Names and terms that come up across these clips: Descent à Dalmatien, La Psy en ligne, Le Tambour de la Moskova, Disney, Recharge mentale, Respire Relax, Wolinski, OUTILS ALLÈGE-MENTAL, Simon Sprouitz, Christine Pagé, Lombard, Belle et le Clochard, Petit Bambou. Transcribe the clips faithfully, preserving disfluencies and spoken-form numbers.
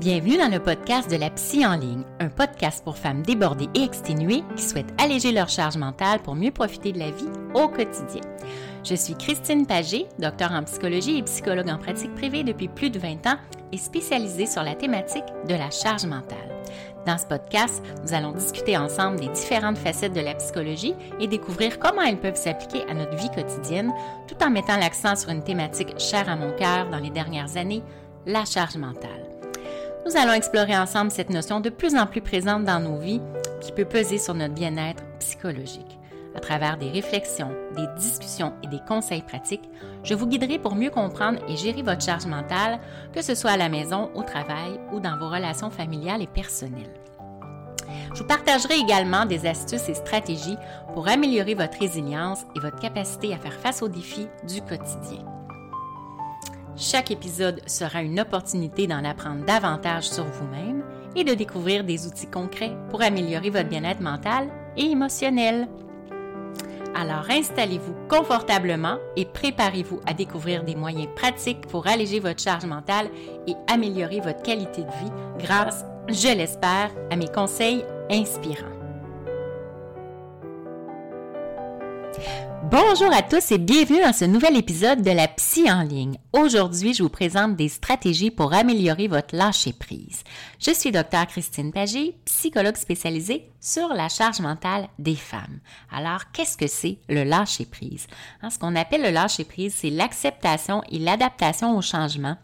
Bienvenue dans le podcast de La Psy en ligne, un podcast pour femmes débordées et exténuées qui souhaitent alléger leur charge mentale pour mieux profiter de la vie au quotidien. Je suis Christine Pagé, docteure en psychologie et psychologue en pratique privée depuis plus de vingt ans et spécialisée sur la thématique de la charge mentale. Dans ce podcast, nous allons discuter ensemble des différentes facettes de la psychologie et découvrir comment elles peuvent s'appliquer à notre vie quotidienne, tout en mettant l'accent sur une thématique chère à mon cœur dans les dernières années, la charge mentale. Nous allons explorer ensemble cette notion de plus en plus présente dans nos vies qui peut peser sur notre bien-être psychologique. À travers des réflexions, des discussions et des conseils pratiques, je vous guiderai pour mieux comprendre et gérer votre charge mentale, que ce soit à la maison, au travail ou dans vos relations familiales et personnelles. Je vous partagerai également des astuces et stratégies pour améliorer votre résilience et votre capacité à faire face aux défis du quotidien. Chaque épisode sera une opportunité d'en apprendre davantage sur vous-même et de découvrir des outils concrets pour améliorer votre bien-être mental et émotionnel. Alors installez-vous confortablement et préparez-vous à découvrir des moyens pratiques pour alléger votre charge mentale et améliorer votre qualité de vie grâce, je l'espère, à mes conseils inspirants. Bonjour à tous et bienvenue dans ce nouvel épisode de La Psy en ligne. Aujourd'hui, je vous présente des stratégies pour améliorer votre lâcher-prise. Je suis docteure Christine Pagé, psychologue spécialisée sur la charge mentale des femmes. Alors, qu'est-ce que c'est le lâcher-prise? Hein, ce qu'on appelle le lâcher-prise, c'est l'acceptation et l'adaptation au changement,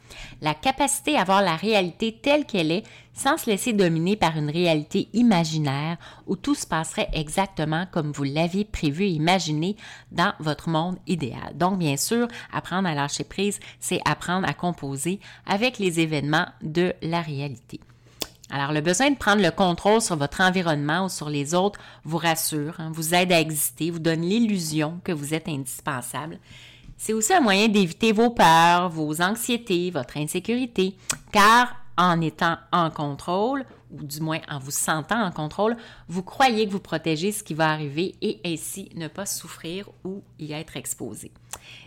la capacité à voir la réalité telle qu'elle est sans se laisser dominer par une réalité imaginaire où tout se passerait exactement comme vous l'aviez prévu et imaginé dans votre monde idéal. Donc, bien sûr, apprendre à lâcher prise, c'est apprendre à composer avec les événements de la réalité. Alors, le besoin de prendre le contrôle sur votre environnement ou sur les autres vous rassure, hein, vous aide à exister, vous donne l'illusion que vous êtes indispensable. C'est aussi un moyen d'éviter vos peurs, vos anxiétés, votre insécurité, car en étant en contrôle, ou du moins en vous sentant en contrôle, vous croyez que vous protégez ce qui va arriver et ainsi ne pas souffrir ou y être exposé.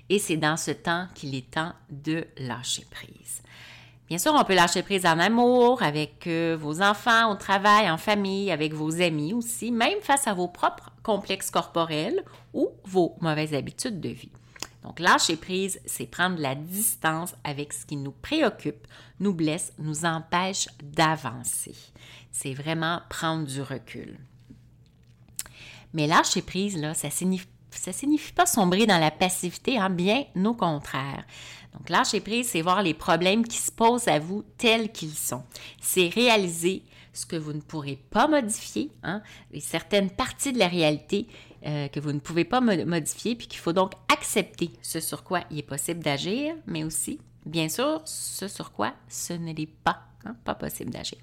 Et c'est dans ce temps qu'il est temps de lâcher prise. Bien sûr, on peut lâcher prise en amour, avec vos enfants, au travail, en famille, avec vos amis aussi, même face à vos propres complexes corporels ou vos mauvaises habitudes de vie. Donc, lâcher prise, c'est prendre la distance avec ce qui nous préoccupe, nous blesse, nous empêche d'avancer. C'est vraiment prendre du recul. Mais lâcher prise, là, ça signifie, ça signifie pas sombrer dans la passivité, hein, bien au contraire. Donc, lâcher prise, c'est voir les problèmes qui se posent à vous tels qu'ils sont. C'est réaliser ce que vous ne pourrez pas modifier, hein, et certaines parties de la réalité euh, que vous ne pouvez pas modifier, puis qu'il faut donc accepter ce sur quoi il est possible d'agir, mais aussi, bien sûr, ce sur quoi ce n'est pas, hein, pas possible d'agir.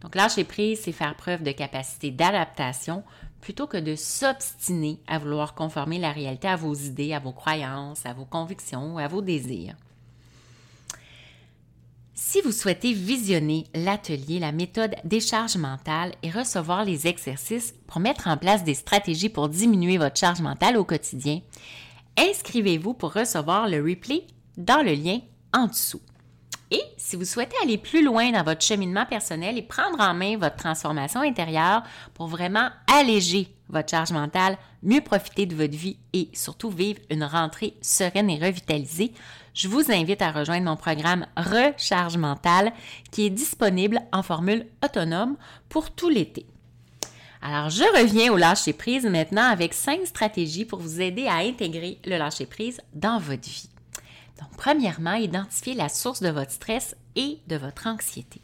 Donc, lâcher prise, c'est faire preuve de capacité d'adaptation plutôt que de s'obstiner à vouloir conformer la réalité à vos idées, à vos croyances, à vos convictions, à vos désirs. Si vous souhaitez visionner l'atelier, la méthode décharge mentale et recevoir les exercices pour mettre en place des stratégies pour diminuer votre charge mentale au quotidien, inscrivez-vous pour recevoir le replay dans le lien en dessous. Et si vous souhaitez aller plus loin dans votre cheminement personnel et prendre en main votre transformation intérieure pour vraiment alléger votre charge mentale, mieux profiter de votre vie et surtout vivre une rentrée sereine et revitalisée, je vous invite à rejoindre mon programme Recharge mentale qui est disponible en formule autonome pour tout l'été. Alors, je reviens au lâcher-prise maintenant avec cinq stratégies pour vous aider à intégrer le lâcher-prise dans votre vie. Donc, premièrement, identifiez la source de votre stress et de votre anxiété.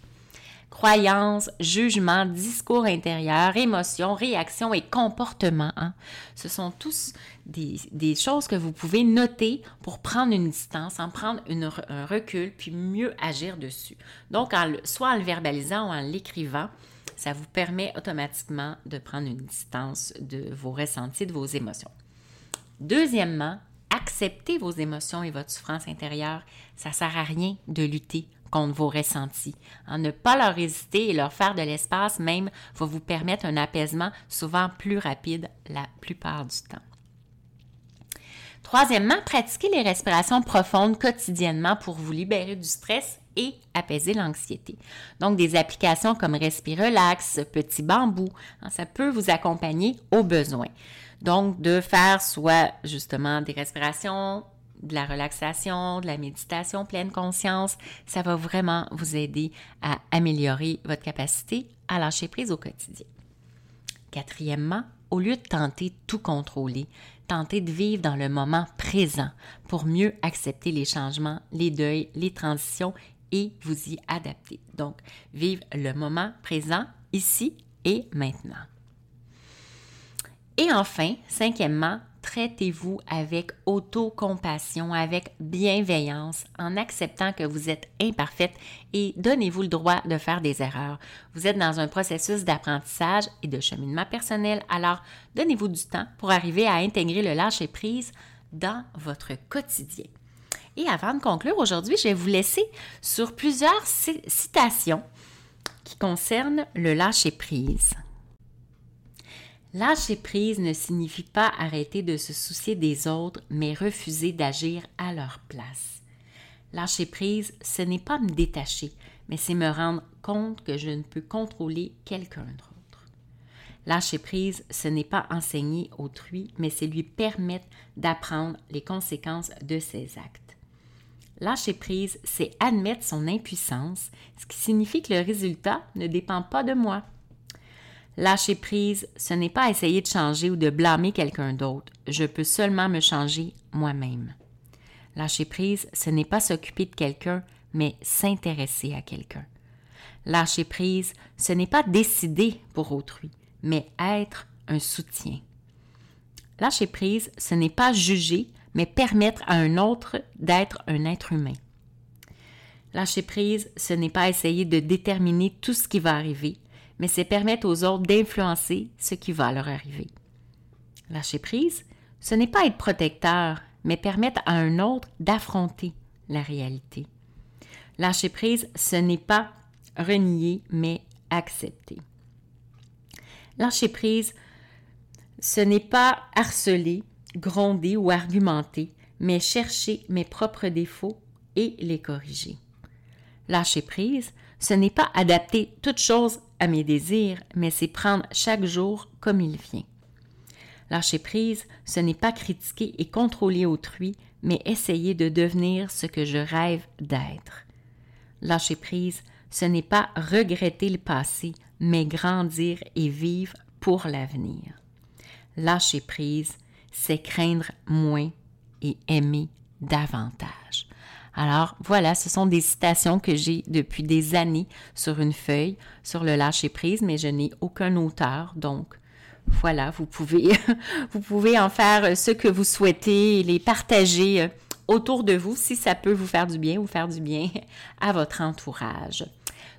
Croyances, jugements, discours intérieurs, émotions, réactions et comportements. Hein? Ce sont tous des, des choses que vous pouvez noter pour prendre une distance, en prendre une, un recul, puis mieux agir dessus. Donc, en, soit en le verbalisant ou en l'écrivant, ça vous permet automatiquement de prendre une distance de vos ressentis, de vos émotions. Deuxièmement, acceptez vos émotions et votre souffrance intérieure. Ça ne sert à rien de lutter contre vos ressentis. En ne pas leur résister et leur faire de l'espace même va vous permettre un apaisement souvent plus rapide la plupart du temps. Troisièmement, pratiquez les respirations profondes quotidiennement pour vous libérer du stress et apaiser l'anxiété. Donc, des applications comme Respire Relax, Petit Bambou, hein, ça peut vous accompagner au besoin. Donc, de faire soit justement des respirations, de la relaxation, de la méditation pleine conscience, ça va vraiment vous aider à améliorer votre capacité à lâcher prise au quotidien. Quatrièmement, au lieu de tenter tout contrôler, tentez de vivre dans le moment présent pour mieux accepter les changements, les deuils, les transitions et vous y adapter. Donc, vivre le moment présent ici et maintenant. Et enfin, cinquièmement, traitez-vous avec autocompassion, avec bienveillance, en acceptant que vous êtes imparfaite et donnez-vous le droit de faire des erreurs. Vous êtes dans un processus d'apprentissage et de cheminement personnel, alors donnez-vous du temps pour arriver à intégrer le lâcher-prise dans votre quotidien. Et avant de conclure aujourd'hui, je vais vous laisser sur plusieurs citations qui concernent le lâcher-prise. Lâcher prise ne signifie pas arrêter de se soucier des autres, mais refuser d'agir à leur place. Lâcher prise, ce n'est pas me détacher, mais c'est me rendre compte que je ne peux contrôler quelqu'un d'autre. Lâcher prise, ce n'est pas enseigner autrui, mais c'est lui permettre d'apprendre les conséquences de ses actes. Lâcher prise, c'est admettre son impuissance, ce qui signifie que le résultat ne dépend pas de moi. Lâcher prise, ce n'est pas essayer de changer ou de blâmer quelqu'un d'autre. Je peux seulement me changer moi-même. Lâcher prise, ce n'est pas s'occuper de quelqu'un, mais s'intéresser à quelqu'un. Lâcher prise, ce n'est pas décider pour autrui, mais être un soutien. Lâcher prise, ce n'est pas juger, mais permettre à un autre d'être un être humain. Lâcher prise, ce n'est pas essayer de déterminer tout ce qui va arriver, mais c'est permettre aux autres d'influencer ce qui va leur arriver. Lâcher prise, ce n'est pas être protecteur, mais permettre à un autre d'affronter la réalité. Lâcher prise, ce n'est pas renier, mais accepter. Lâcher prise, ce n'est pas harceler, gronder ou argumenter, mais chercher mes propres défauts et les corriger. Lâcher prise, ce n'est pas adapter toute chose à mes désirs, mais c'est prendre chaque jour comme il vient. Lâcher prise, ce n'est pas critiquer et contrôler autrui, mais essayer de devenir ce que je rêve d'être. Lâcher prise, ce n'est pas regretter le passé, mais grandir et vivre pour l'avenir. Lâcher prise, c'est craindre moins et aimer davantage. Alors voilà, ce sont des citations que j'ai depuis des années sur une feuille, sur le lâcher-prise, mais je n'ai aucun auteur, donc voilà, vous pouvez, vous pouvez en faire ce que vous souhaitez et les partager autour de vous si ça peut vous faire du bien ou faire du bien à votre entourage.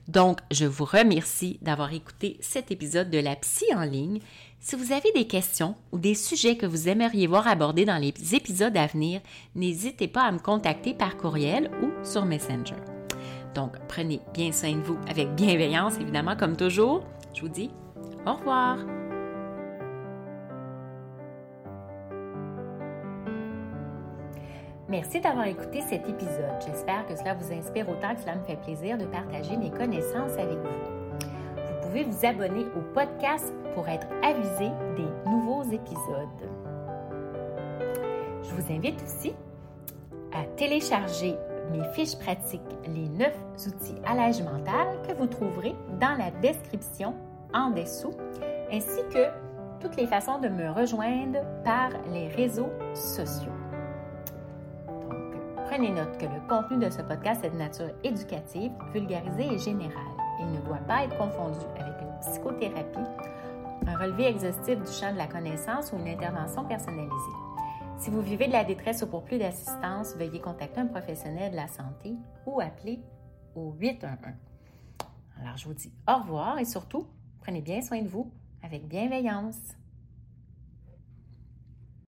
Donc, je vous remercie d'avoir écouté cet épisode de La Psy en ligne. Si vous avez des questions ou des sujets que vous aimeriez voir abordés dans les épisodes à venir, n'hésitez pas à me contacter par courriel ou sur Messenger. Donc, prenez bien soin de vous avec bienveillance, évidemment, comme toujours. Je vous dis au revoir! Merci d'avoir écouté cet épisode. J'espère que cela vous inspire autant que cela me fait plaisir de partager mes connaissances avec vous. Vous pouvez vous abonner au podcast pour être avisé des nouveaux épisodes. Je vous invite aussi à télécharger mes fiches pratiques, les neuf outils allège mental que vous trouverez dans la description en dessous, ainsi que toutes les façons de me rejoindre par les réseaux sociaux. Prenez note que le contenu de ce podcast est de nature éducative, vulgarisée et générale. Il ne doit pas être confondu avec une psychothérapie, un relevé exhaustif du champ de la connaissance ou une intervention personnalisée. Si vous vivez de la détresse ou pour plus d'assistance, veuillez contacter un professionnel de la santé ou appeler au huit un un. Alors, je vous dis au revoir et surtout, prenez bien soin de vous avec bienveillance.